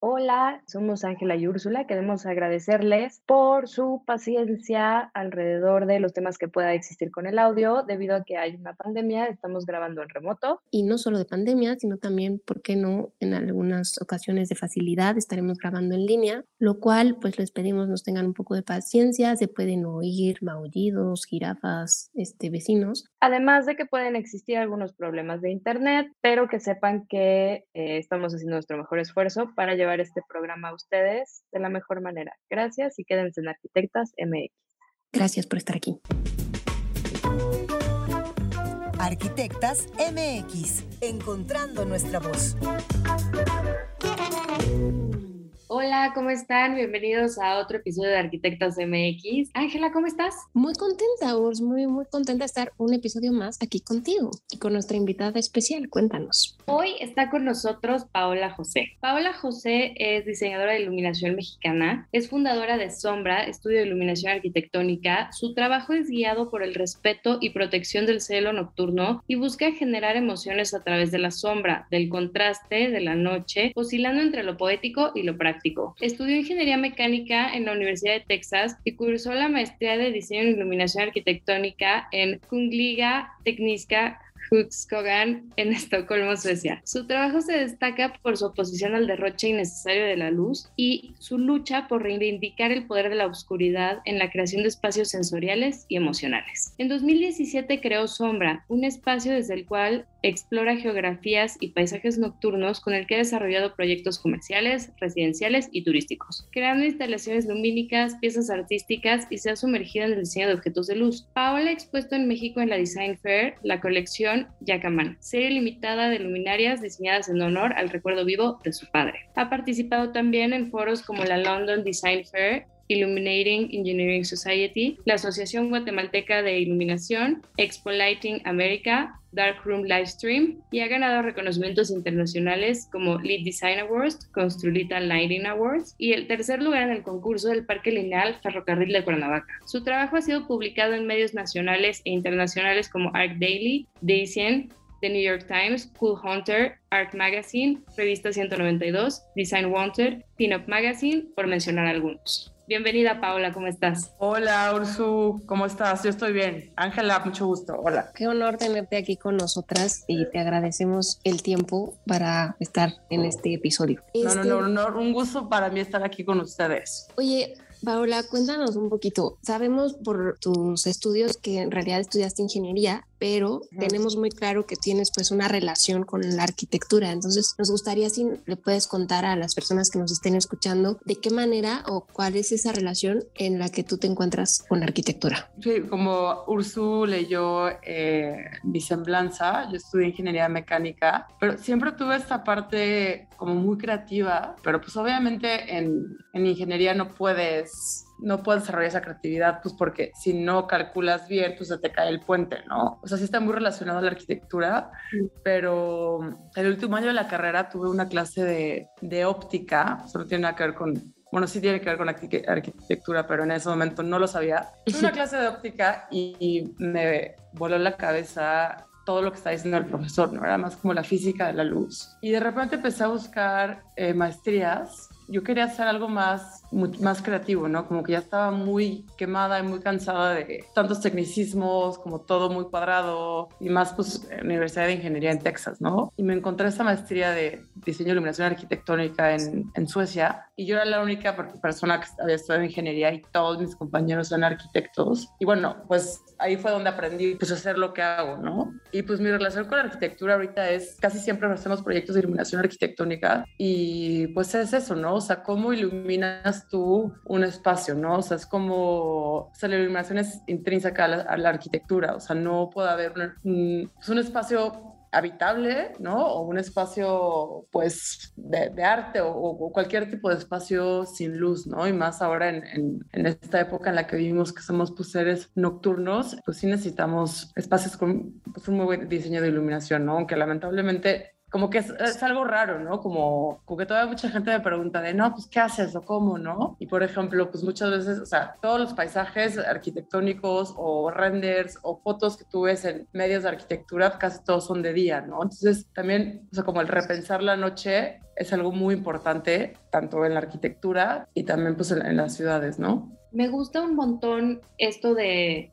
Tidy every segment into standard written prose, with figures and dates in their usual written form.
Hola, somos Ángela y Úrsula. Queremos agradecerles por su paciencia alrededor de los temas que pueda existir con el audio. Debido a que hay una pandemia, estamos grabando en remoto. Y no solo de pandemia, sino también, ¿por qué no? En algunas ocasiones de facilidad estaremos grabando en línea, lo cual, pues les pedimos nos tengan un poco de paciencia. Se pueden oír maullidos, jirafas, vecinos. Además de que pueden existir algunos problemas de internet, pero que sepan que estamos haciendo nuestro mejor esfuerzo para llevar este programa a ustedes de la mejor manera. Gracias y quédense en Arquitectas MX. Gracias por estar aquí. Arquitectas MX, encontrando nuestra voz. Hola, ¿cómo están? Bienvenidos a otro episodio de Arquitectas MX. Ángela, ¿cómo estás? Muy contenta, Urs, muy contenta de estar un episodio más aquí contigo y con nuestra invitada especial. Cuéntanos. Hoy está con nosotros Paola José. Paola José es diseñadora de iluminación mexicana, es fundadora de Sombra, estudio de iluminación arquitectónica. Su trabajo es guiado por el respeto y protección del cielo nocturno y busca generar emociones a través de la sombra, del contraste, de la noche, oscilando entre lo poético y lo práctico. Estudió ingeniería mecánica en la Universidad de Texas y cursó la maestría de diseño en iluminación arquitectónica en Kungliga Tekniska en Estocolmo, Suecia. Su trabajo se destaca por su oposición al derroche innecesario de la luz y su lucha por reivindicar el poder de la oscuridad en la creación de espacios sensoriales y emocionales. En 2017 creó Sombra, un espacio desde el cual explora geografías y paisajes nocturnos con el que ha desarrollado proyectos comerciales, residenciales y turísticos, creando instalaciones lumínicas, piezas artísticas y se ha sumergido en el diseño de objetos de luz. Paola ha expuesto en México en la Design Fair la colección Yacamán, serie limitada de luminarias diseñadas en honor al recuerdo vivo de su padre. Ha participado también en foros como la London Design Fair, Illuminating Engineering Society, la Asociación Guatemalteca de Iluminación, Expo Lighting America, Dark Room Livestream y ha ganado reconocimientos internacionales como Lead Design Awards, ConstruLita Lighting Awards y el tercer lugar en el concurso del Parque Lineal Ferrocarril de Cuernavaca. Su trabajo ha sido publicado en medios nacionales e internacionales como ArchDaily, Design, The New York Times, Cool Hunter, Art Magazine, Revista 192, Design Wanted, Pinup Magazine, por mencionar algunos. Bienvenida, Paola, ¿cómo estás? Hola, Ursu, ¿cómo estás? Yo estoy bien. Ángela, mucho gusto, hola. Qué honor tenerte aquí con nosotras y te agradecemos el tiempo para estar en este episodio. Un gusto para mí estar aquí con ustedes. Oye, Paola, cuéntanos un poquito. Sabemos por tus estudios que en realidad estudiaste ingeniería, pero tenemos muy claro que tienes pues una relación con la arquitectura. Entonces, nos gustaría si le puedes contar a las personas que nos estén escuchando de qué manera o cuál es esa relación en la que tú te encuentras con la arquitectura. Sí, como Ursu leyó mi semblanza, yo estudié ingeniería mecánica, pero siempre tuve esta parte como muy creativa, pero pues obviamente en ingeniería no puedes desarrollar esa creatividad, pues porque si no calculas bien, pues se te cae el puente, ¿no? O sea, sí está muy relacionado a la arquitectura, pero el último año de la carrera tuve una clase de óptica, o sea, no tiene nada que ver con... Bueno, sí tiene que ver con arquitectura, pero en ese momento no lo sabía. Tuve una clase de óptica y me voló la cabeza todo lo que está diciendo el profesor, ¿no? Era más como la física de la luz. Y de repente empecé a buscar maestrías. Yo quería hacer algo más creativo, ¿no? Como que ya estaba muy quemada y muy cansada de tantos tecnicismos, como todo muy cuadrado, y más pues Universidad de Ingeniería en Texas, ¿no? Y me encontré esta maestría de diseño e iluminación arquitectónica en Suecia, y yo era la única persona que había estudiado ingeniería y todos mis compañeros eran arquitectos. Y bueno, pues ahí fue donde aprendí pues a hacer lo que hago, ¿no? Y pues mi relación con la arquitectura ahorita es casi siempre hacemos proyectos de iluminación arquitectónica y pues es eso, ¿no? O sea, cómo iluminas tú un espacio, ¿no? O sea, es como... O sea, la iluminación es intrínseca a la arquitectura, o sea, no puede haber un espacio habitable, ¿no? O un espacio, pues, de arte o cualquier tipo de espacio sin luz, ¿no? Y más ahora en esta época en la que vivimos, que somos pues, seres nocturnos, pues sí necesitamos espacios con pues, un muy buen diseño de iluminación, ¿no? Aunque lamentablemente... Como que es algo raro, ¿no? Como que todavía mucha gente me pregunta de, no, pues, ¿qué haces o cómo, no? Y, por ejemplo, pues muchas veces, o sea, todos los paisajes arquitectónicos o renders o fotos que tú ves en medios de arquitectura, casi todos son de día, ¿no? Entonces, también, o sea, como el repensar la noche es algo muy importante tanto en la arquitectura y también pues en las ciudades, ¿no? Me gusta un montón esto de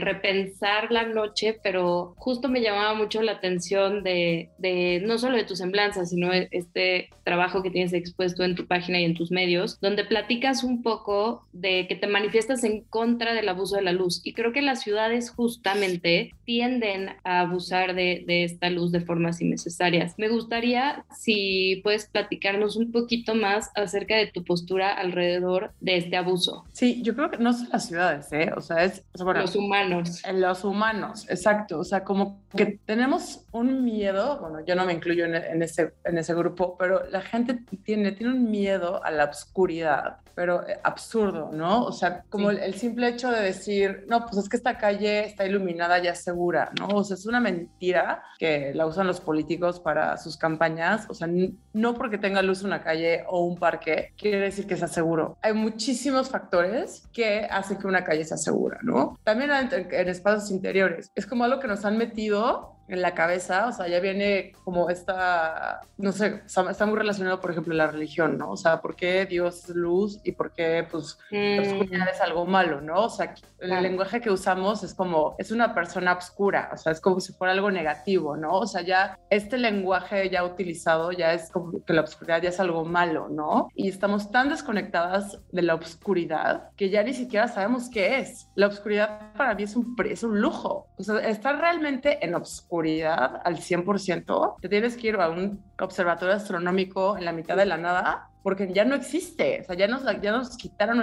repensar la noche, pero justo me llamaba mucho la atención de no solo de tus semblanzas, sino este trabajo que tienes expuesto en tu página y en tus medios, donde platicas un poco de que te manifiestas en contra del abuso de la luz. Y creo que las ciudades justamente tienden a abusar de esta luz de formas innecesarias. Me gustaría si puedes platicarnos un poquito más acerca de tu postura alrededor de este abuso. Sí, yo creo que no son las ciudades, ¿eh? O sea, es... Bueno, los humanos. Los humanos, exacto. O sea, como que tenemos un miedo, bueno, yo no me incluyo en ese grupo, pero la gente tiene un miedo a la oscuridad, pero absurdo, ¿no? O sea, como sí. El simple hecho de decir, no, pues es que esta calle está iluminada ya segura, ¿no? O sea, es una mentira que la usan los políticos para sus campañas. O sea, no porque tenga luz una calle o un parque quiere decir que sea seguro. Hay muchísimos factores que hacen que una calle sea segura, ¿no? También en espacios interiores. Es como algo que nos han metido en la cabeza, o sea, ya viene como esta, no sé, está muy relacionado, por ejemplo, la religión, ¿no? O sea, ¿por qué Dios es luz y por qué, pues, la oscuridad es algo malo, ¿no? O sea, el lenguaje que usamos es como, es una persona oscura, o sea, es como si fuera algo negativo, ¿no? O sea, ya este lenguaje ya utilizado ya es como que la oscuridad ya es algo malo, ¿no? Y estamos tan desconectadas de la oscuridad que ya ni siquiera sabemos qué es. La oscuridad para mí es un lujo, o sea, estar realmente en oscuridad al 100%, te tienes que ir a un observatorio astronómico en la mitad de la nada, porque ya no existe, o sea, ya nos quitaron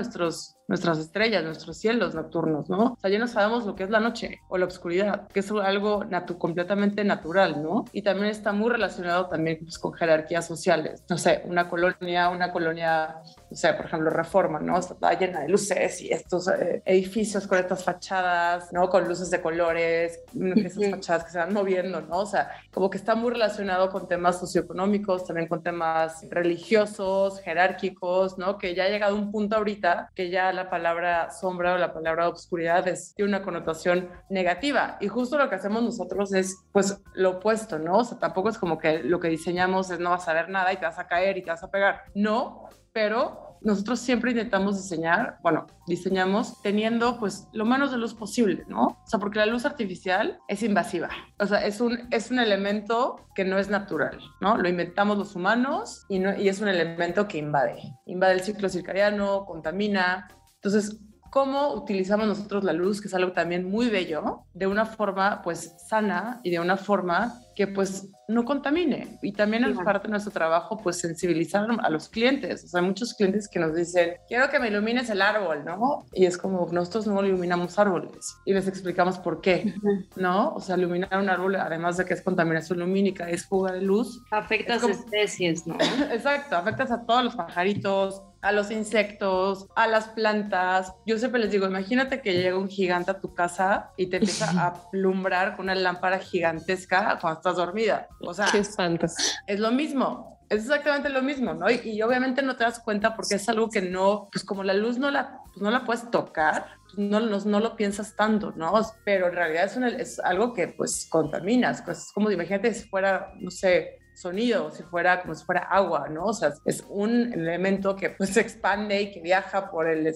nuestras estrellas, nuestros cielos nocturnos, ¿no? O sea, ya no sabemos lo que es la noche o la oscuridad, que es algo completamente natural, ¿no? Y también está muy relacionado también pues, con jerarquías sociales. No sé, una colonia, o sea, por ejemplo, Reforma, ¿no? Está llena de luces y estos edificios con estas fachadas, ¿no? Con luces de colores, esas fachadas que se van moviendo, ¿no? O sea, como que está muy relacionado con temas socioeconómicos, también con temas religiosos, jerárquicos, ¿no? Que ya ha llegado un punto ahorita que ya la palabra sombra o la palabra obscuridad tiene una connotación negativa y justo lo que hacemos nosotros es pues lo opuesto, ¿no? O sea, tampoco es como que lo que diseñamos es no vas a ver nada y te vas a caer y te vas a pegar, no, pero nosotros siempre intentamos diseñamos teniendo pues lo menos de luz posible, ¿no? O sea, porque la luz artificial es invasiva, o sea, es un elemento que no es natural, ¿no? Lo inventamos los humanos y es un elemento que invade el ciclo circadiano, contamina. Entonces, ¿cómo utilizamos nosotros la luz, que es algo también muy bello, de una forma pues sana y de una forma que pues no contamine? Y también es parte de nuestro trabajo pues sensibilizar a los clientes, o sea, hay muchos clientes que nos dicen, quiero que me ilumines el árbol, ¿no? Y es como, nosotros no iluminamos árboles y les explicamos por qué, ¿no? O sea, iluminar un árbol, además de que es contaminación lumínica, es fuga de luz. Afectas a especies, ¿no? Exacto, afectas a todos los pajaritos, a los insectos, a las plantas. Yo siempre les digo, imagínate que llega un gigante a tu casa y te empieza a alumbrar con una lámpara gigantesca cuando estás dormida. O sea, qué espantas. Es lo mismo. Es exactamente lo mismo, ¿no? Y obviamente no te das cuenta porque es algo que no, pues como la luz no la puedes tocar, pues no lo piensas tanto, ¿no? Pero en realidad es algo que pues contaminas. Pues es como, imagínate si fuera, no sé, sonido, como si fuera agua, ¿no? O sea, es un elemento que pues se expande y que viaja por el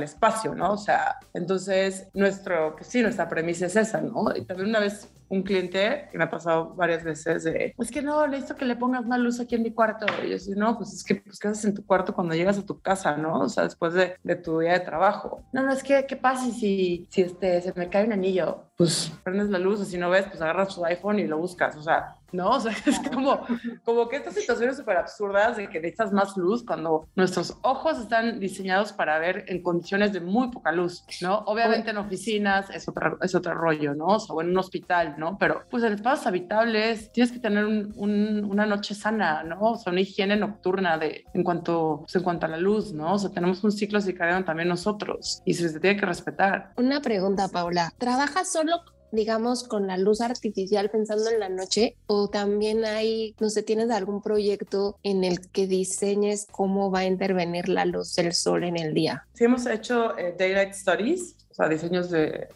espacio, ¿no? O sea, entonces nuestra premisa es esa, ¿no? Y también una vez un cliente que me ha pasado varias veces de, es que no, necesito que le pongas más luz aquí en mi cuarto. Y yo decía, no, pues es que, pues, ¿qué haces en tu cuarto cuando llegas a tu casa, no? O sea, después de tu día de trabajo. No, es que, ¿qué pasa si se me cae un anillo? Pues prendes la luz, o si no ves, pues agarras tu iPhone y lo buscas, o sea, ¿no? O sea, es como que estas situaciones súper absurdas de que necesitas más luz cuando nuestros ojos están diseñados para ver en condiciones de muy poca luz, ¿no? Obviamente en oficinas es otro rollo, ¿no? O sea, o en un hospital, ¿no? Pero pues en espacios habitables tienes que tener una noche sana, ¿no? O sea, una higiene nocturna en cuanto a la luz, ¿no? O sea, tenemos un ciclo circadiano también nosotros y se tiene que respetar. Una pregunta, Paola. ¿Trabajas solo, digamos, con la luz artificial pensando en la noche, o también hay, no sé, tienes algún proyecto en el que diseñes cómo va a intervenir la luz del sol en el día? Sí, hemos hecho Daylight Studies, o sea, diseños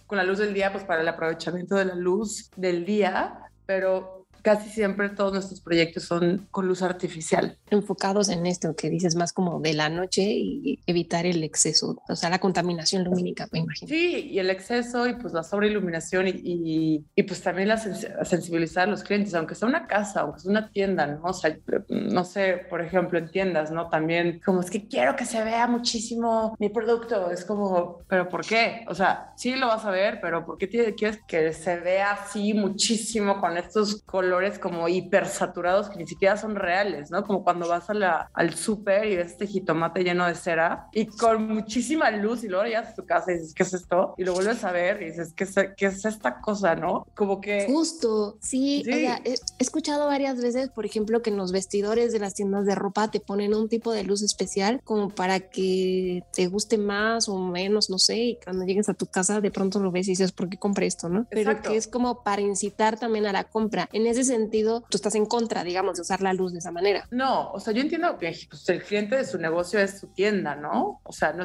con la luz del día, pues para el aprovechamiento de la luz del día, pero casi siempre todos nuestros proyectos son con luz artificial. Enfocados en esto que dices, más como de la noche y evitar el exceso, o sea, la contaminación lumínica, me imagino. Sí, y el exceso y pues la sobreiluminación y pues también la sensibilizar a los clientes, aunque sea una casa, aunque sea una tienda, ¿no? O sea, no sé, por ejemplo, en tiendas, ¿no? También como es que quiero que se vea muchísimo mi producto. Es como, ¿pero por qué? O sea, sí lo vas a ver, pero ¿por qué quieres que se vea así muchísimo con estos colores como hipersaturados que ni siquiera son reales, ¿no? Como cuando vas a al súper y ves este jitomate lleno de cera y con muchísima luz y luego llegas a tu casa y dices, ¿qué es esto? Y lo vuelves a ver y dices, ¿qué es esta cosa, no? Como que... Justo, sí. O sea, he escuchado varias veces, por ejemplo, que en los vestidores de las tiendas de ropa te ponen un tipo de luz especial como para que te guste más o menos, no sé, y cuando llegues a tu casa de pronto lo ves y dices, ¿por qué compré esto, no? Exacto. Pero que es como para incitar también a la compra. En ese sentido, tú estás en contra, digamos, de usar la luz de esa manera. No, o sea, yo entiendo que pues, el cliente de su negocio es su tienda, ¿no? O sea, no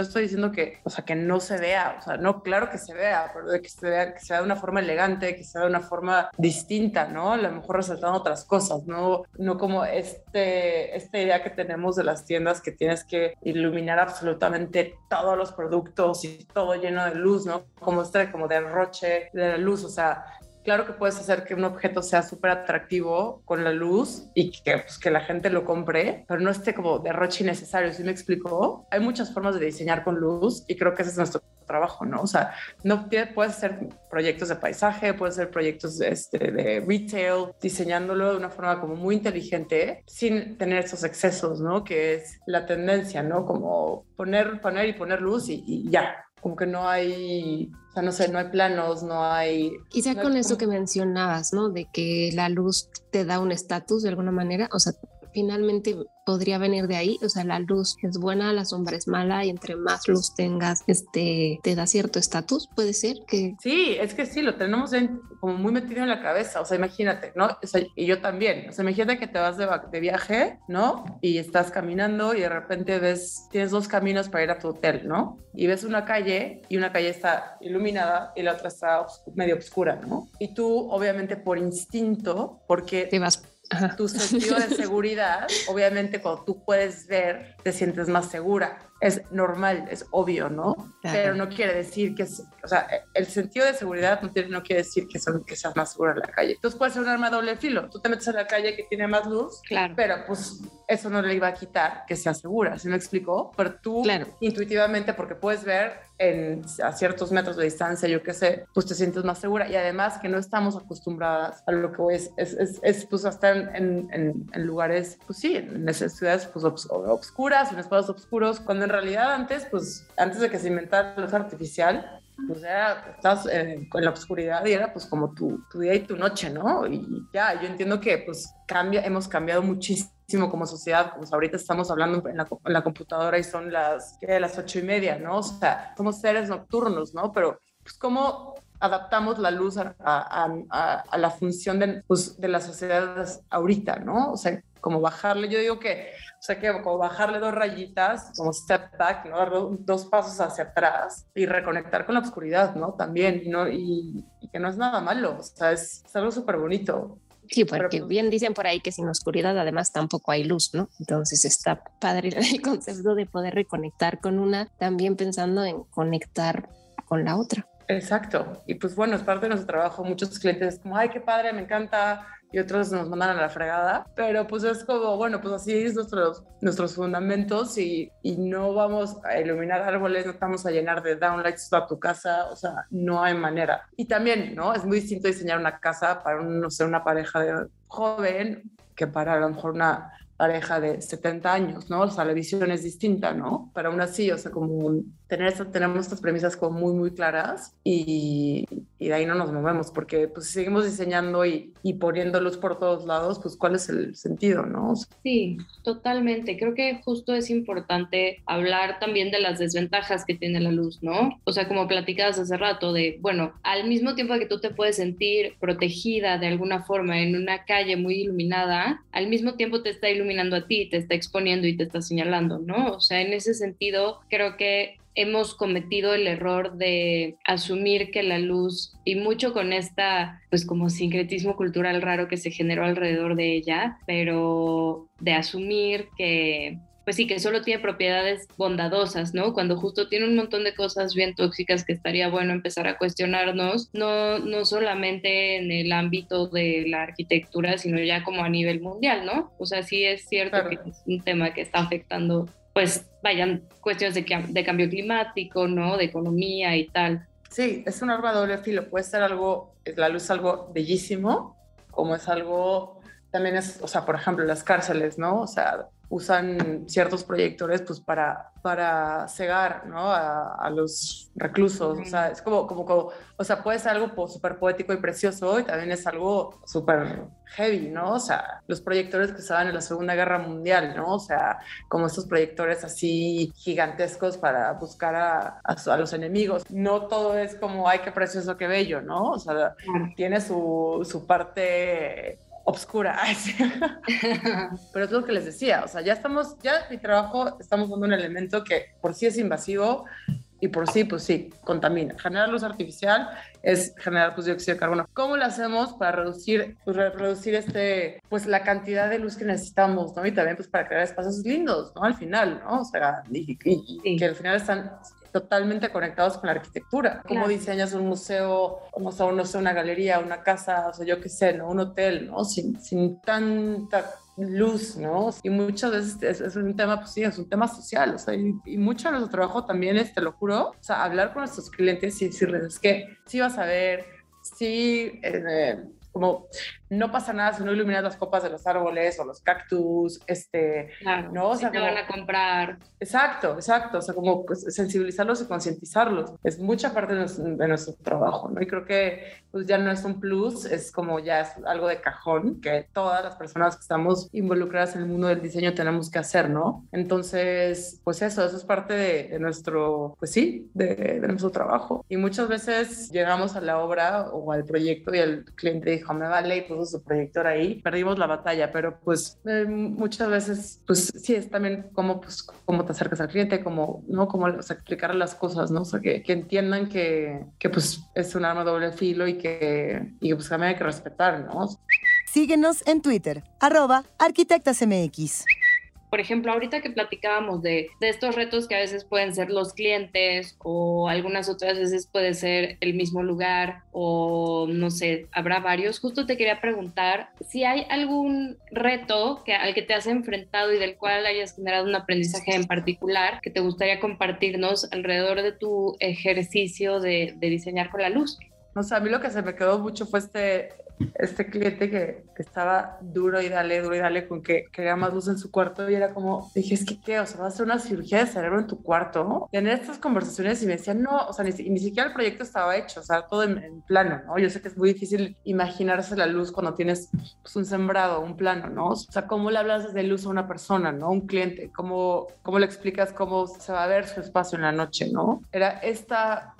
estoy diciendo que, o sea, que no se vea, o sea, no, claro que se vea, pero de que se vea de una forma elegante, que se vea de una forma distinta, ¿no? A lo mejor resaltando otras cosas, ¿no? No como esta idea que tenemos de las tiendas que tienes que iluminar absolutamente todos los productos y todo lleno de luz, ¿no? Como derroche de la luz, o sea... Claro que puedes hacer que un objeto sea súper atractivo con la luz y que, pues, que la gente lo compre, pero no esté como derroche innecesario, ¿sí me explico? Hay muchas formas de diseñar con luz y creo que ese es nuestro trabajo, ¿no? O sea, no puedes hacer proyectos de paisaje, puedes hacer proyectos de retail, diseñándolo de una forma como muy inteligente sin tener esos excesos, ¿no? Que es la tendencia, ¿no? Como poner luz y ya. Como que no hay, o sea, no sé, no hay planos, no hay... Quizá no hay... Con eso que mencionabas, ¿no? De que la luz te da un estatus de alguna manera, o sea, finalmente podría venir de ahí, o sea, la luz es buena, la sombra es mala y entre más luz tengas, te da cierto estatus, puede ser que... Sí, es que sí, lo tenemos como muy metido en la cabeza, o sea, imagínate, ¿no? O sea, y yo también, o sea, imagínate que te vas de viaje, ¿no? Y estás caminando y de repente ves, tienes dos caminos para ir a tu hotel, ¿no? Y ves una calle y una calle está iluminada y la otra está medio oscura, ¿no? Y tú, obviamente, por instinto, porque... Te vas... Ajá. Tu sentido de seguridad, obviamente cuando tú puedes ver, te sientes más segura. Es normal, es obvio, ¿no? Claro. Pero no quiere decir que... O sea, el sentido de seguridad no quiere decir que seas más segura en la calle. Entonces puede ser un arma de doble filo. Tú te metes en la calle que tiene más luz, claro, pero pues eso no le iba a quitar que sea segura, ¿sí me explicó? Pero tú, claro, intuitivamente, porque puedes ver a ciertos metros de distancia, yo qué sé, pues te sientes más segura. Y además que no estamos acostumbradas a lo que hoy es pues hasta en lugares, pues sí, en ciudades pues obscuras, en espacios oscuros, cuando en realidad antes de que se inventara la luz artificial, pues era, estás con la oscuridad y era pues como tu día y tu noche, ¿no? Y ya, yo entiendo que pues hemos cambiado muchísimo como sociedad, pues ahorita estamos hablando en la computadora y son las 8:30, ¿no? O sea, somos seres nocturnos, ¿no? Pero pues como adaptamos la luz a la función de la sociedad ahorita, ¿no? O sea, como bajarle, yo digo que, o sea, que como bajarle dos rayitas, como step back, ¿no? Dar dos pasos hacia atrás y reconectar con la oscuridad, ¿no? También, ¿no? Y que no es nada malo, o sea, es algo súper bonito. Sí, porque bien dicen por ahí que sin oscuridad además tampoco hay luz, ¿no? Entonces está padre el concepto de poder reconectar con una, también pensando en conectar con la otra. Exacto, y pues bueno, es parte de nuestro trabajo. Muchos clientes como, ay, qué padre, me encanta, y otros nos mandan a la fregada, pero pues es como, bueno, pues así es nuestros fundamentos y no vamos a iluminar árbones, no estamos a llenar de downlights toda tu casa, o sea, no hay manera. Y también, ¿no? Es muy distinto diseñar una casa para, no sé, una pareja de joven que para a lo mejor una pareja de 70 años, ¿no? O sea, la visión es distinta, ¿no? Pero aún así, o sea, como tenemos estas premisas como muy, muy claras y de ahí no nos movemos, porque pues si seguimos diseñando y poniendo luz por todos lados, pues ¿cuál es el sentido, no? O sea, sí, totalmente. Creo que justo es importante hablar también de las desventajas que tiene la luz, ¿no? O sea, como platicabas hace rato de, bueno, al mismo tiempo que tú te puedes sentir protegida de alguna forma en una calle muy iluminada, al mismo tiempo te está iluminando a ti, te está exponiendo y te está señalando, ¿no? O sea, en ese sentido, creo que hemos cometido el error de asumir que la luz, y mucho con esta, pues como sincretismo cultural raro que se generó alrededor de ella, pero de asumir que, pues sí, que solo tiene propiedades bondadosas, ¿no? Cuando justo tiene un montón de cosas bien tóxicas que estaría bueno empezar a cuestionarnos, no solamente en el ámbito de la arquitectura, sino ya como a nivel mundial, ¿no? O sea, sí es cierto [S2] Claro. [S1] Que es un tema que está afectando, pues, vayan, cuestiones de cambio climático, ¿no? De economía y tal. Sí, es un arma doble filo. Puede ser algo, la luz algo bellísimo, como es algo, también es, o sea, por ejemplo, las cárceles, ¿no? O sea, usan ciertos proyectores pues para cegar, ¿no? A los reclusos, o sea, es como, o sea, puede ser algo súper poético y precioso y también es algo súper heavy, ¿no? O sea, los proyectores que usaban en la Segunda Guerra Mundial, ¿no? O sea, como estos proyectores así gigantescos para buscar a los enemigos. No todo es como, ay, qué precioso, qué bello, ¿no? O sea, tiene su parte obscura. Pero es lo que les decía, o sea, ya mi trabajo, estamos dando un elemento que por sí es invasivo y por sí, pues sí, contamina. Generar luz artificial es generar, pues, dióxido de carbono. ¿Cómo lo hacemos para reducir pues, la cantidad de luz que necesitamos, ¿no? Y también, pues, para crear espacios lindos, ¿no? Al final, ¿no? O sea, y que al final están totalmente conectados con la arquitectura. ¿Cómo diseñas un museo, o sea, no sé, una galería, una casa, o sea, yo qué sé, ¿no? Un hotel, ¿no? Sin tanta luz, ¿no? Y muchas veces es un tema, pues sí, es un tema social, o sea, y mucho de nuestro trabajo también es, te lo juro, o sea, hablar con nuestros clientes y decirles, es que sí vas a ver, sí, como no pasa nada si no iluminas las copas de los árboles o los cactus, claro, ¿no? O sea, si te van a comprar. Exacto, o sea, como pues, sensibilizarlos y concientizarlos. Es mucha parte de nuestro trabajo, ¿no? Y creo que pues, ya no es un plus, es como ya es algo de cajón que todas las personas que estamos involucradas en el mundo del diseño tenemos que hacer, ¿no? Entonces, pues eso es parte de nuestro, pues sí, de nuestro trabajo. Y muchas veces llegamos a la obra o al proyecto y el cliente dijo, me vale, y puso su proyector ahí, perdimos la batalla, pero pues muchas veces pues sí es también como pues cómo te acercas al cliente, como no, como, o sea, explicarle las cosas, ¿no? O sea, que entiendan que pues es un arma de doble filo y que pues también hay que respetar, ¿no? Síguenos en Twitter, @arquitectasmx. Por ejemplo, ahorita que platicábamos de estos retos que a veces pueden ser los clientes o algunas otras veces puede ser el mismo lugar o no sé, habrá varios. Justo te quería preguntar si hay algún reto al que te has enfrentado y del cual hayas generado un aprendizaje en particular que te gustaría compartirnos alrededor de tu ejercicio de diseñar con la luz. O sea, a mí lo que se me quedó mucho fue este cliente que estaba duro y dale con que quería más luz en su cuarto y era como, dije, es que ¿qué? O sea, ¿vas a hacer una cirugía de cerebro en tu cuarto, no? Tener estas conversaciones y me decían, no, o sea, ni siquiera el proyecto estaba hecho, o sea, todo en plano, ¿no? Yo sé que es muy difícil imaginarse la luz cuando tienes pues, un sembrado, un plano, ¿no? O sea, ¿cómo le hablas desde luz a una persona, no? Un cliente, ¿cómo le explicas cómo se va a ver su espacio en la noche, no? Era esta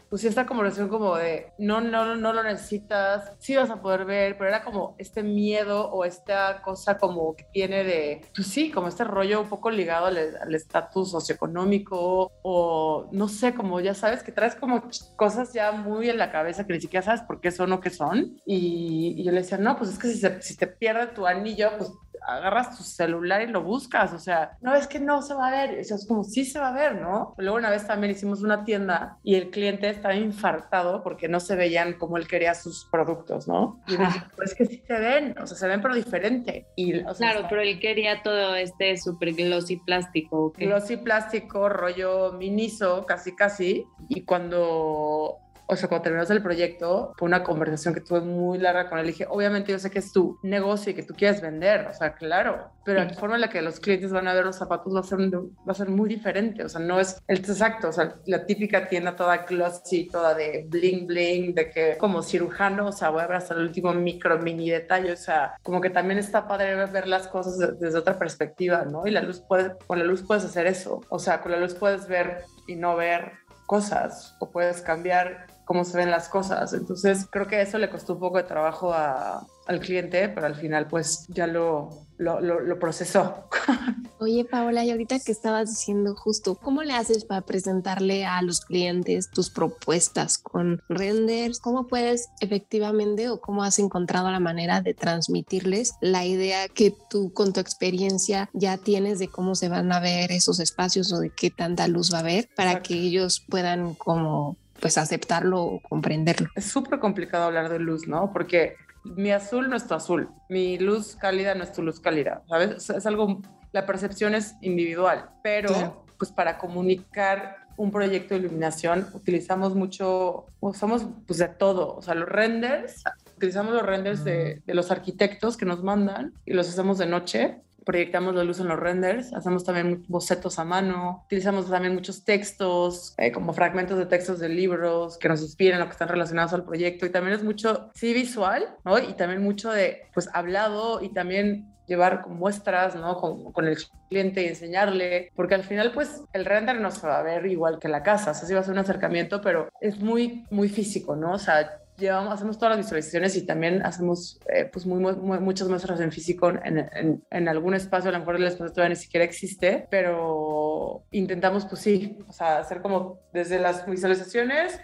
conversación como de no lo necesitas, sí vas a poder ver, pero era como este miedo o esta cosa como que tiene de, pues sí, como este rollo un poco ligado al estatus socioeconómico o no sé, como ya sabes que traes como cosas ya muy en la cabeza que ni siquiera sabes por qué son o qué son. Y yo le decía, no, pues es que si te pierde tu anillo, pues agarras tu celular y lo buscas, o sea, no, es que no se va a ver, o sea, es como, sí se va a ver, ¿no? Luego una vez también hicimos una tienda y el cliente estaba infartado porque no se veían como él quería sus productos, ¿no? Y dije, pues es que sí se ven, o sea, se ven pero diferente. Y, o sea, claro, pero él quería todo este súper glossy plástico. ¿Okay? Glossy plástico, rollo miniso, casi, y cuando terminamos el proyecto, fue una conversación que tuve muy larga con él. Le dije, obviamente yo sé que es tu negocio y que tú quieres vender, o sea, claro, pero la forma en la que los clientes van a ver los zapatos va a ser muy diferente, o sea, no es exacto, o sea, la típica tienda toda glossy, toda de bling bling, de que como cirujano, o sea, voy a ver hasta el último micro, mini detalle, o sea, como que también está padre ver las cosas desde otra perspectiva, ¿no? Y con la luz puedes hacer eso, o sea, con la luz puedes ver y no ver cosas, o puedes cambiar cómo se ven las cosas. Entonces, creo que eso le costó un poco de trabajo al cliente, pero al final, pues, ya lo procesó Oye, Paola, y ahorita que estabas diciendo justo, ¿cómo le haces para presentarle a los clientes tus propuestas con renders? ¿Cómo puedes efectivamente o cómo has encontrado la manera de transmitirles la idea que tú con tu experiencia ya tienes de cómo se van a ver esos espacios o de qué tanta luz va a haber para que ellos puedan como pues aceptarlo o comprenderlo? Es súper complicado hablar de luz, ¿no? Porque mi azul no es tu azul, mi luz cálida no es tu luz cálida, ¿sabes? Es algo... La percepción es individual, pero pues para comunicar un proyecto de iluminación utilizamos mucho, usamos pues de todo, o sea, los renders, utilizamos los renders de los arquitectos que nos mandan y los hacemos de noche, proyectamos la luz en los renders, hacemos también bocetos a mano, utilizamos también muchos textos, como fragmentos de textos de libros que nos inspiran o que están relacionados al proyecto, y también es mucho, sí, visual, ¿no? Y también mucho de, pues, hablado y también llevar con muestras, ¿no? Con el cliente y enseñarle, porque al final pues el render no se va a ver igual que la casa, o sea, sí va a ser un acercamiento, pero es muy, muy físico, ¿no? O sea, hacemos todas las visualizaciones y también hacemos pues muchas muestras en físico en algún espacio, a lo mejor el espacio todavía ni siquiera existe, pero intentamos pues sí, o sea, hacer como desde las visualizaciones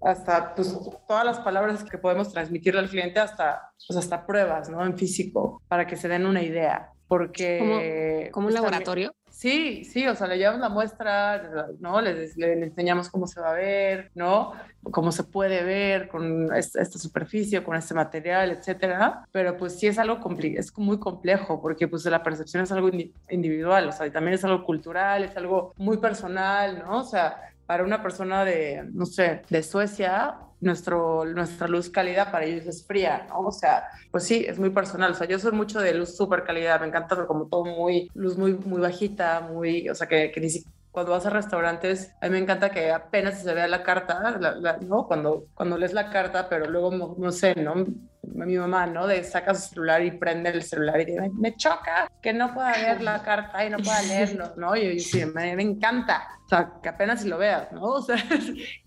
hasta pues todas las palabras que podemos transmitirle al cliente hasta, pues, hasta pruebas, ¿no? En físico, para que se den una idea, porque... ¿Como un laboratorio? Sí, sí, o sea, le llevamos la muestra, ¿no? Le enseñamos cómo se va a ver, ¿no? Cómo se puede ver con esta superficie, con este material, etcétera. Pero pues sí es algo es muy complejo, porque pues la percepción es algo individual, o sea, y también es algo cultural, es algo muy personal, ¿no? O sea, para una persona de, no sé, de Suecia, nuestra luz cálida para ellos es fría, ¿no? O sea, pues sí, es muy personal. O sea, yo soy mucho de luz súper cálida, me encanta, pero como todo muy, luz muy, muy bajita, muy, o sea, que ni siquiera. Cuando vas a restaurantes, a mí me encanta que apenas se vea la carta, ¿no? Cuando lees la carta, pero luego, no sé, ¿no? Mi mamá, ¿no? Saca su celular y prende el celular y dice, me choca que no pueda ver la carta y no pueda leerlo, ¿no? Y yo sí, me encanta, o sea, que apenas lo veas, ¿no? O sea,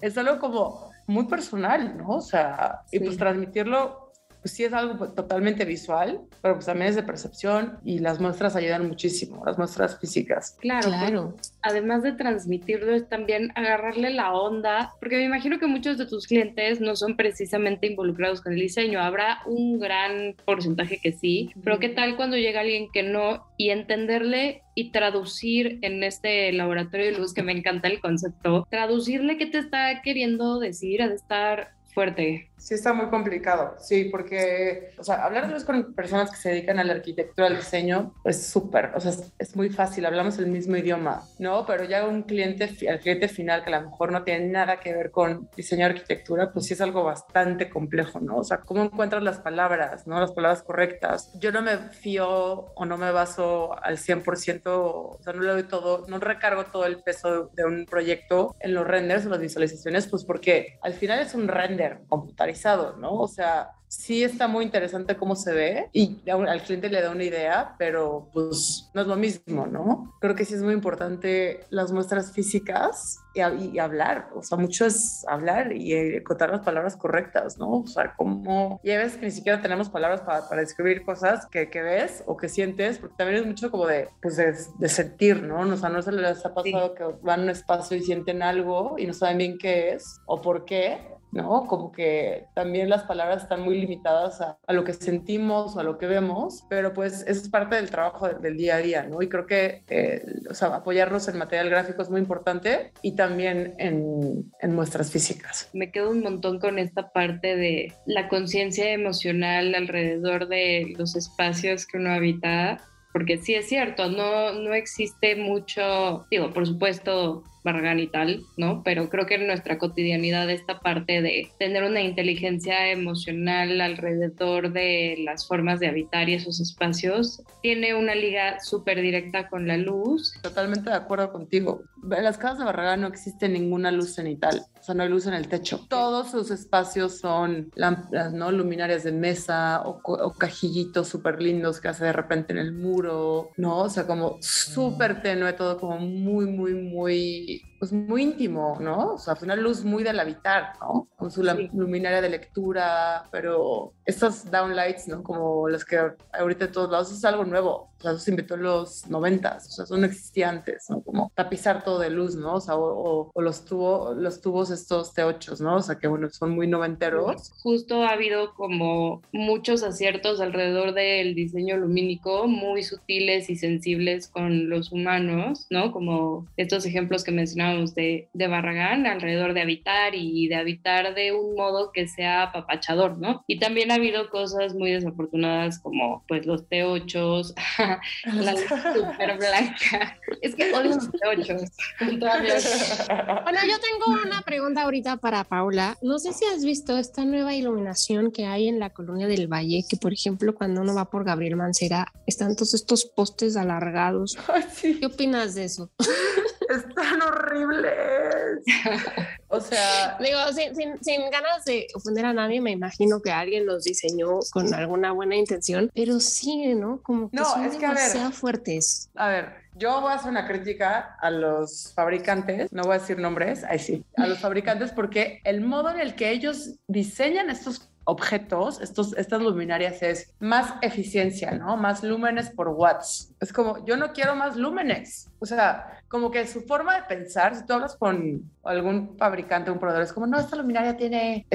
es algo como muy personal, ¿no? O sea, y pues transmitirlo... Pues sí es algo totalmente visual, pero pues también es de percepción y las muestras ayudan muchísimo, las muestras físicas. Claro. Pues, además de transmitirlo es también agarrarle la onda, porque me imagino que muchos de tus clientes no son precisamente involucrados con el diseño, habrá un gran porcentaje que sí, pero ¿qué tal cuando llega alguien que no y entenderle y traducir en este laboratorio de luz, que me encanta el concepto, traducirle qué te está queriendo decir, ha de estar fuerte? Sí, está muy complicado, sí, porque, o sea, hablar de luz con personas que se dedican a la arquitectura, al diseño, es súper, o sea, es muy fácil, hablamos el mismo idioma, ¿no? Pero ya al cliente final, que a lo mejor no tiene nada que ver con diseño o arquitectura, pues sí es algo bastante complejo, ¿no? O sea, ¿cómo encuentras las palabras, ¿no? Las palabras correctas. Yo no me fío o no me baso al 100%, o sea, no le doy todo, no recargo todo el peso de un proyecto en los renders o las visualizaciones, pues porque al final es un render computarizado, ¿no? O sea, sí está muy interesante cómo se ve y al cliente le da una idea, pero pues no es lo mismo, ¿no? Creo que sí es muy importante las muestras físicas y hablar, o sea, mucho es hablar y contar las palabras correctas, ¿no? O sea, como... Y a veces que ni siquiera tenemos palabras para describir cosas que ves o que sientes, porque también es mucho como de, pues de sentir, ¿no? O sea, no se les ha pasado que van a un espacio y sienten algo y no saben bien qué es o por qué, ¿no? Como que también las palabras están muy limitadas a lo que sentimos o a lo que vemos, pero pues eso es parte del trabajo del día a día, ¿no? Y creo que o sea, apoyarnos en material gráfico es muy importante y también en muestras físicas. Me quedo un montón con esta parte de la conciencia emocional alrededor de los espacios que uno habita, porque sí es cierto, no existe mucho, digo, por supuesto, Barragán y tal, ¿no? Pero creo que en nuestra cotidianidad esta parte de tener una inteligencia emocional alrededor de las formas de habitar y esos espacios tiene una liga súper directa con la luz. Totalmente de acuerdo contigo. En las casas de Barragán no existe ninguna luz cenital, o sea, no hay luz en el techo. Todos sus espacios son lámparas, ¿no? Luminarias de mesa o cajillitos súper lindos que hace de repente en el muro, ¿no? O sea, como súper tenue todo, como muy, muy, muy... pues muy íntimo, ¿no? O sea, fue una luz muy del habitar, ¿no? Con su luminaria de lectura, pero estas downlights, ¿no? Como las que ahorita en todos lados, es algo nuevo. O sea, eso se inventó en los 90s, o sea, eso no existía antes, ¿no? Como tapizar todo de luz, ¿no? O sea, o los tubos estos T8, ¿no? O sea, que bueno, son muy noventeros. Justo ha habido como muchos aciertos alrededor del diseño lumínico, muy sutiles y sensibles con los humanos, ¿no? Como estos ejemplos que mencionaba de Barragán, alrededor de habitar y de habitar de un modo que sea apapachador, ¿no? Y también ha habido cosas muy desafortunadas como pues los T8, la luz súper blanca. Es que odio los T8. Bueno, yo tengo una pregunta ahorita para Paola. No sé si has visto esta nueva iluminación que hay en la Colonia del Valle, que por ejemplo cuando uno va por Gabriel Mancera están todos estos postes alargados. Ay, sí. ¿Qué opinas de eso? Están horribles. O sea... Digo, sin ganas de ofender a nadie, me imagino que alguien los diseñó con alguna buena intención, pero sí, ¿no? Como que no, son es demasiado que a ver, fuertes. A ver... Yo voy a hacer una crítica a los fabricantes, no voy a decir nombres, ahí sí, a los fabricantes, porque el modo en el que ellos diseñan estos objetos, estas luminarias es más eficiencia, ¿no? Más lúmenes por watts. Es como, yo no quiero más lúmenes. O sea, como que su forma de pensar, si tú hablas con algún fabricante, un proveedor, es como, no, esta luminaria tiene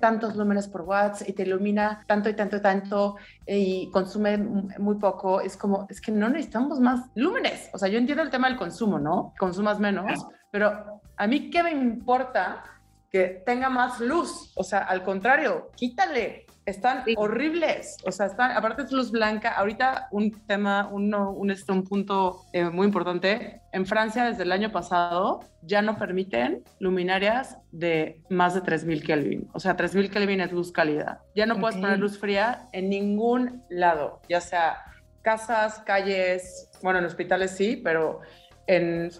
tantos lúmenes por watts y te ilumina tanto y tanto y tanto y consume muy poco. Es como, es que no necesitamos más lúmenes. O sea, yo entiendo el tema del consumo, ¿no? Consumas menos, pero a mí qué me importa que tenga más luz. O sea, al contrario, quítale. Están horribles. O sea, están, aparte es luz blanca. Ahorita un tema, un punto muy importante. En Francia, desde el año pasado, ya no permiten luminarias de más de 3000 Kelvin. O sea, 3000 Kelvin es luz cálida. Ya no puedes poner luz fría en ningún lado, ya sea casas, calles, bueno, en hospitales sí, pero en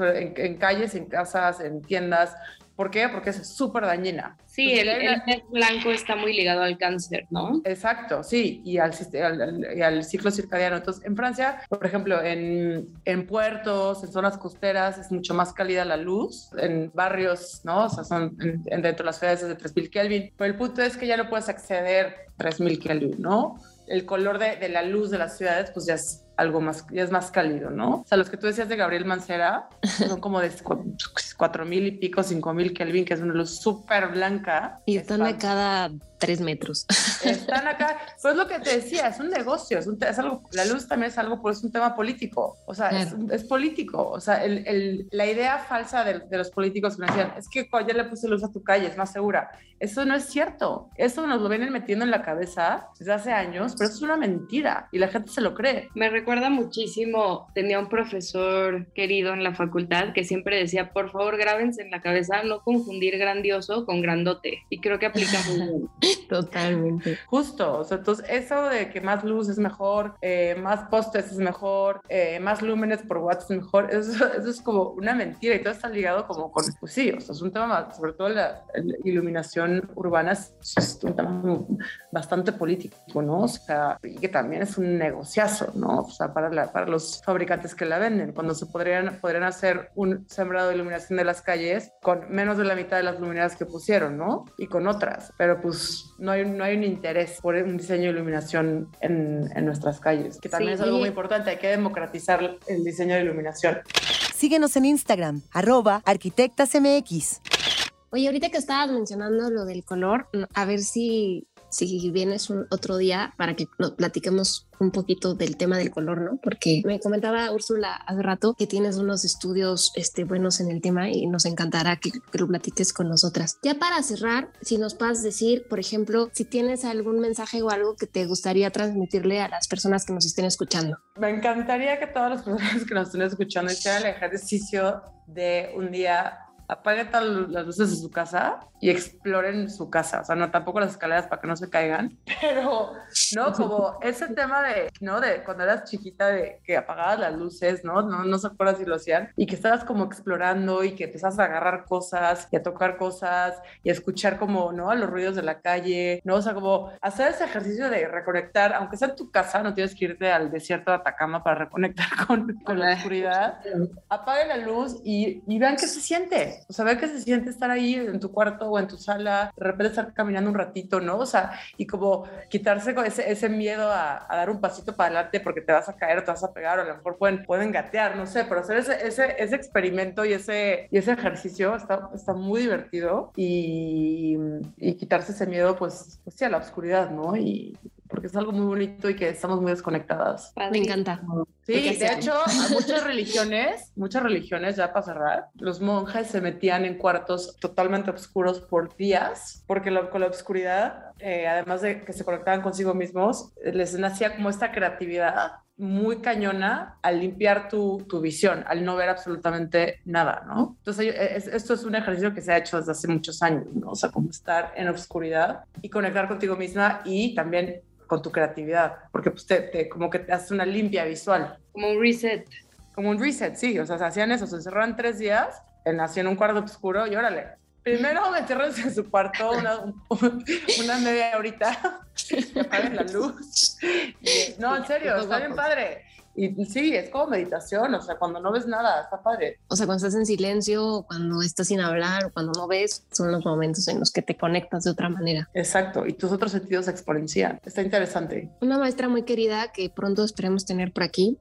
calles, en casas, en tiendas. ¿Por qué? Porque es súper dañina. Sí, el blanco está muy ligado al cáncer, ¿no? Exacto, sí, y al ciclo circadiano. Entonces, en Francia, por ejemplo, en puertos, en zonas costeras, es mucho más cálida la luz, en barrios, ¿no? O sea, son dentro de las ciudades de 3000 Kelvin, pero el punto es que ya no puedes acceder a 3000 Kelvin, ¿no? El color de la luz de las ciudades, pues ya es algo más, ya es más cálido, ¿no? O sea, los que tú decías de Gabriel Mancera son como de 4000 y pico, 5000 Kelvin, que es una luz súper blanca. Y están a cada 3 metros. Están acá. Pues lo que te decía, es un negocio, es algo, la luz también es algo, pero es un tema político. O sea, claro. es político. O sea, la idea falsa de los políticos que nos decían, es que ya le puse luz a tu calle, es más segura. Eso no es cierto. Eso nos lo vienen metiendo en la cabeza desde hace años, pero eso es una mentira y la gente se lo cree. Me recuerda muchísimo, tenía un profesor querido en la facultad que siempre decía, por favor, grábense en la cabeza no confundir grandioso con grandote. Y creo que aplica muy bien. Totalmente. Justo, o sea, entonces eso de que más luz es mejor, más postes es mejor, más lúmenes por watts es mejor, eso es como una mentira y todo está ligado como con, pues sí, o sea, es un tema más, sobre todo la iluminación urbana es un tema bastante político, ¿no? O sea, y que también es un negociazo, ¿no? O sea, para los fabricantes que la venden, cuando se podrían hacer un sembrado de iluminación de las calles con menos de la mitad de las luminarias que pusieron, ¿no? Y con otras, pero pues no hay un interés por un diseño de iluminación en nuestras calles, que también sí, es algo muy importante, hay que democratizar el diseño de iluminación. Síguenos en Instagram, @arquitectasmx. Oye, ahorita que estabas mencionando lo del color, a ver si vienes otro día para que nos platiquemos un poquito del tema del color, ¿no? Porque me comentaba Úrsula hace rato que tienes unos estudios buenos en el tema y nos encantará que lo platiques con nosotras. Ya para cerrar, si nos puedes decir, por ejemplo, si tienes algún mensaje o algo que te gustaría transmitirle a las personas que nos estén escuchando. Me encantaría que todas las personas que nos estén escuchando hicieran el ejercicio de un día apaguen las luces de su casa y exploren su casa. O sea, no, tampoco las escaleras para que no se caigan. Pero, ¿no? Como ese tema de, ¿no? De cuando eras chiquita, de que apagabas las luces, ¿no? No se acuerdas si lo hacían. Y que estabas como explorando y que empezabas a agarrar cosas y a tocar cosas y a escuchar como, ¿no? Los ruidos de la calle, ¿no? O sea, como hacer ese ejercicio de reconectar, aunque sea en tu casa, no tienes que irte al desierto de Atacama para reconectar con la oscuridad. Apague la luz y vean qué se siente. O sea, vean qué se siente estar ahí en tu cuarto o en tu sala, de repente estar caminando un ratito, ¿no? O sea, y como quitarse ese miedo a dar un pasito para adelante porque te vas a caer, te vas a pegar, o a lo mejor pueden gatear, no sé, pero hacer ese experimento y ese ejercicio está muy divertido y quitarse ese miedo, pues sí, a la oscuridad, ¿no? Y porque es algo muy bonito y que estamos muy desconectadas. Me encanta. Sí, de hecho, muchas religiones, ya para cerrar, los monjes se metían en cuartos totalmente oscuros por días, porque con la oscuridad, además de que se conectaban consigo mismos, les nacía como esta creatividad muy cañona al limpiar tu visión, al no ver absolutamente nada, ¿no? Entonces, esto es un ejercicio que se ha hecho desde hace muchos años, ¿no? O sea, como estar en oscuridad y conectar contigo misma y también con tu creatividad, porque pues te como que te hace una limpia visual. Como un reset, sí. O sea, se hacían eso, se encerraban 3 días, nací en un cuarto oscuro y órale. Primero meterse en su cuarto una media horita, que apaguen la luz. No, en serio, está bien padre. Y sí, es como meditación, o sea, cuando no ves nada, está padre. O sea, cuando estás en silencio, cuando estás sin hablar, cuando no ves, son los momentos en los que te conectas de otra manera. Exacto, y tus otros sentidos se exponencian. Está interesante. Una maestra muy querida que pronto esperemos tener por aquí,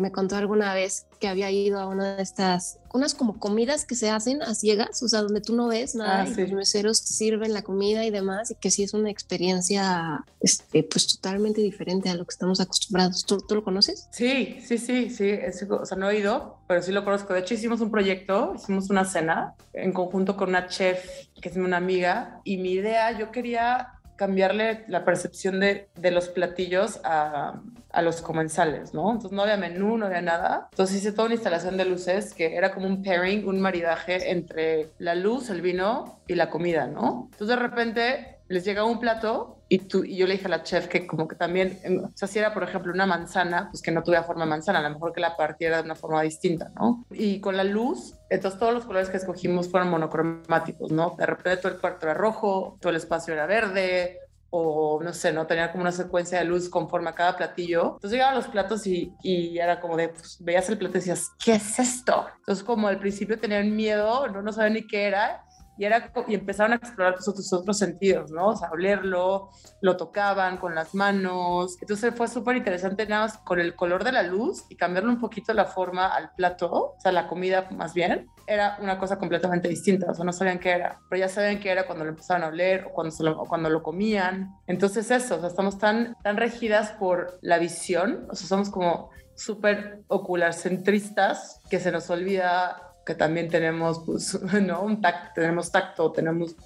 me contó alguna vez que había ido a una de estas, unas como comidas que se hacen a ciegas, o sea, donde tú no ves nada, y sí, los meseros sirven la comida y demás, y que sí es una experiencia pues totalmente diferente a lo que estamos acostumbrados. ¿Tú lo conoces? Sí, o sea, no he ido, pero sí lo conozco. De hecho, hicimos un proyecto, hicimos una cena en conjunto con una chef que es una amiga, y mi idea, yo quería cambiarle la percepción de los platillos a los comensales, ¿no? Entonces no había menú, no había nada. Entonces hice toda una instalación de luces que era como un pairing, un maridaje entre la luz, el vino y la comida, ¿no? Entonces de repente les llega un plato y yo le dije a la chef que como que también, o sea, si era, por ejemplo, una manzana, pues que no tuviera forma de manzana, a lo mejor que la partiera de una forma distinta, ¿no? Y con la luz, entonces todos los colores que escogimos fueron monocromáticos, ¿no? De repente todo el cuarto era rojo, todo el espacio era verde, o no sé, ¿no? Tenía como una secuencia de luz conforme a cada platillo. Entonces llegaban los platos y era como de, pues, veías el plato y decías, ¿qué es esto? Entonces como al principio tenían miedo, no sabían ni qué era, y empezaron a explorar tus otros sentidos, ¿no? O sea, olerlo, lo tocaban con las manos. Entonces fue súper interesante, nada más con el color de la luz y cambiarle un poquito la forma al plato, o sea, la comida más bien, era una cosa completamente distinta. O sea, no sabían qué era, pero ya sabían qué era cuando lo empezaban a oler o cuando lo comían. Entonces eso, o sea, estamos tan regidas por la visión, o sea, somos como súper ocularcentristas que se nos olvida que también tenemos, pues, ¿no? Tenemos tacto, tenemos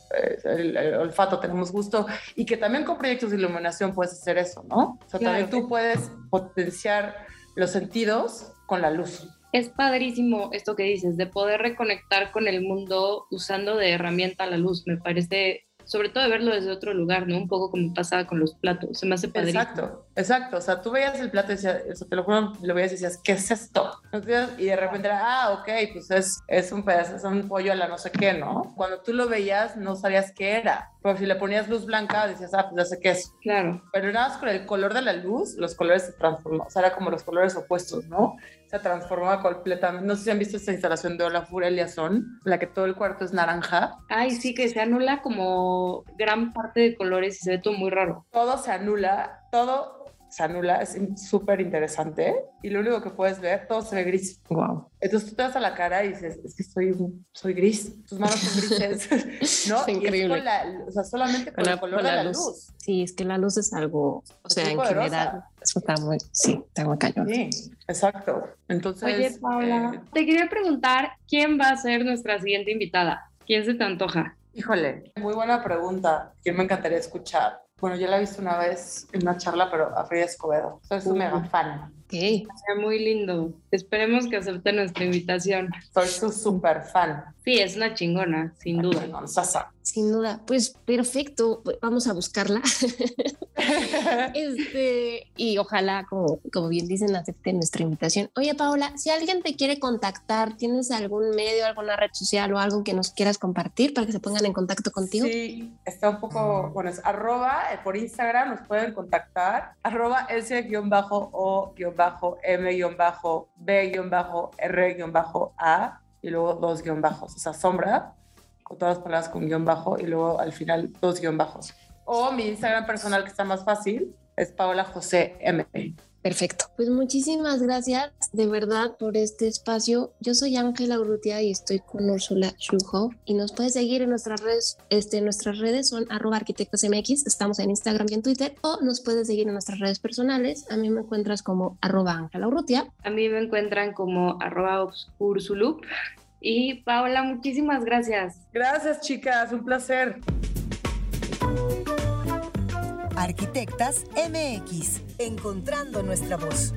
el olfato, tenemos gusto, y que también con proyectos de iluminación puedes hacer eso, ¿no? O sea, claro, también tú puedes potenciar los sentidos con la luz. Es padrísimo esto que dices, de poder reconectar con el mundo usando de herramienta la luz, me parece, sobre todo de verlo desde otro lugar, ¿no? Un poco como pasaba con los platos, se me hace padrísimo. Exacto, o sea, tú veías el plato y decías, o sea, te lo juro, lo veías y decías, ¿qué es esto? Y de repente era, ok, pues es un pedazo, es un pollo a la no sé qué, ¿no? Cuando tú lo veías, no sabías qué era, pero si le ponías luz blanca, decías, pues ya sé qué es. Claro. Pero nada más con el color de la luz, los colores se transforman, o sea, era como los colores opuestos, ¿no? Se transformaba completamente. No sé si han visto esta instalación de Olafur Eliasson, la que todo el cuarto es naranja. Ay, sí, que se anula como gran parte de colores y se ve todo muy raro. Todo se anula, es súper interesante, y lo único que puedes ver, todo se ve gris. Wow. Entonces tú te vas a la cara y dices, es que soy gris, tus manos son grises, ¿no? Es increíble. Y es con o sea, solamente con el color de la luz. Sí, es que la luz es algo, o sea, en general, eso está muy cañón. Sí, exacto. Entonces, oye, Paola, te quería preguntar, ¿quién va a ser nuestra siguiente invitada? ¿Quién se te antoja? Híjole, muy buena pregunta, que me encantaría escuchar. Bueno, yo la he visto una vez en una charla, pero a Frida Escobedo. Soy su mega fan. Okay. Muy lindo. Esperemos que acepte nuestra invitación. Soy su super fan. Sí, es una chingona, sin duda. Sasa. Sin duda. Pues perfecto, vamos a buscarla. Y ojalá, como bien dicen, acepte nuestra invitación. Oye, Paola, si alguien te quiere contactar, ¿tienes algún medio, alguna red social o algo que nos quieras compartir para que se pongan en contacto contigo? Sí, está un poco, bueno, es @ por Instagram nos pueden contactar, @s-o-m-b-r-a y luego 2 , o sea, Sombra, con todas las palabras con _ y luego al final 2 . O mi Instagram personal, que está más fácil, es Paola José M. Perfecto. Pues muchísimas gracias, de verdad, por este espacio. Yo soy Ángela Urrutia y estoy con Úrsula Schuhoff. Y nos puedes seguir en nuestras redes. Nuestras redes son @arquitectasmx. Estamos en Instagram y en Twitter. O nos puedes seguir en nuestras redes personales. A mí me encuentras como @AngelaUrrutia. A mí me encuentran como @Ursulup. Y Paola, muchísimas gracias. Gracias, chicas. Un placer. Arquitectas MX, encontrando nuestra voz.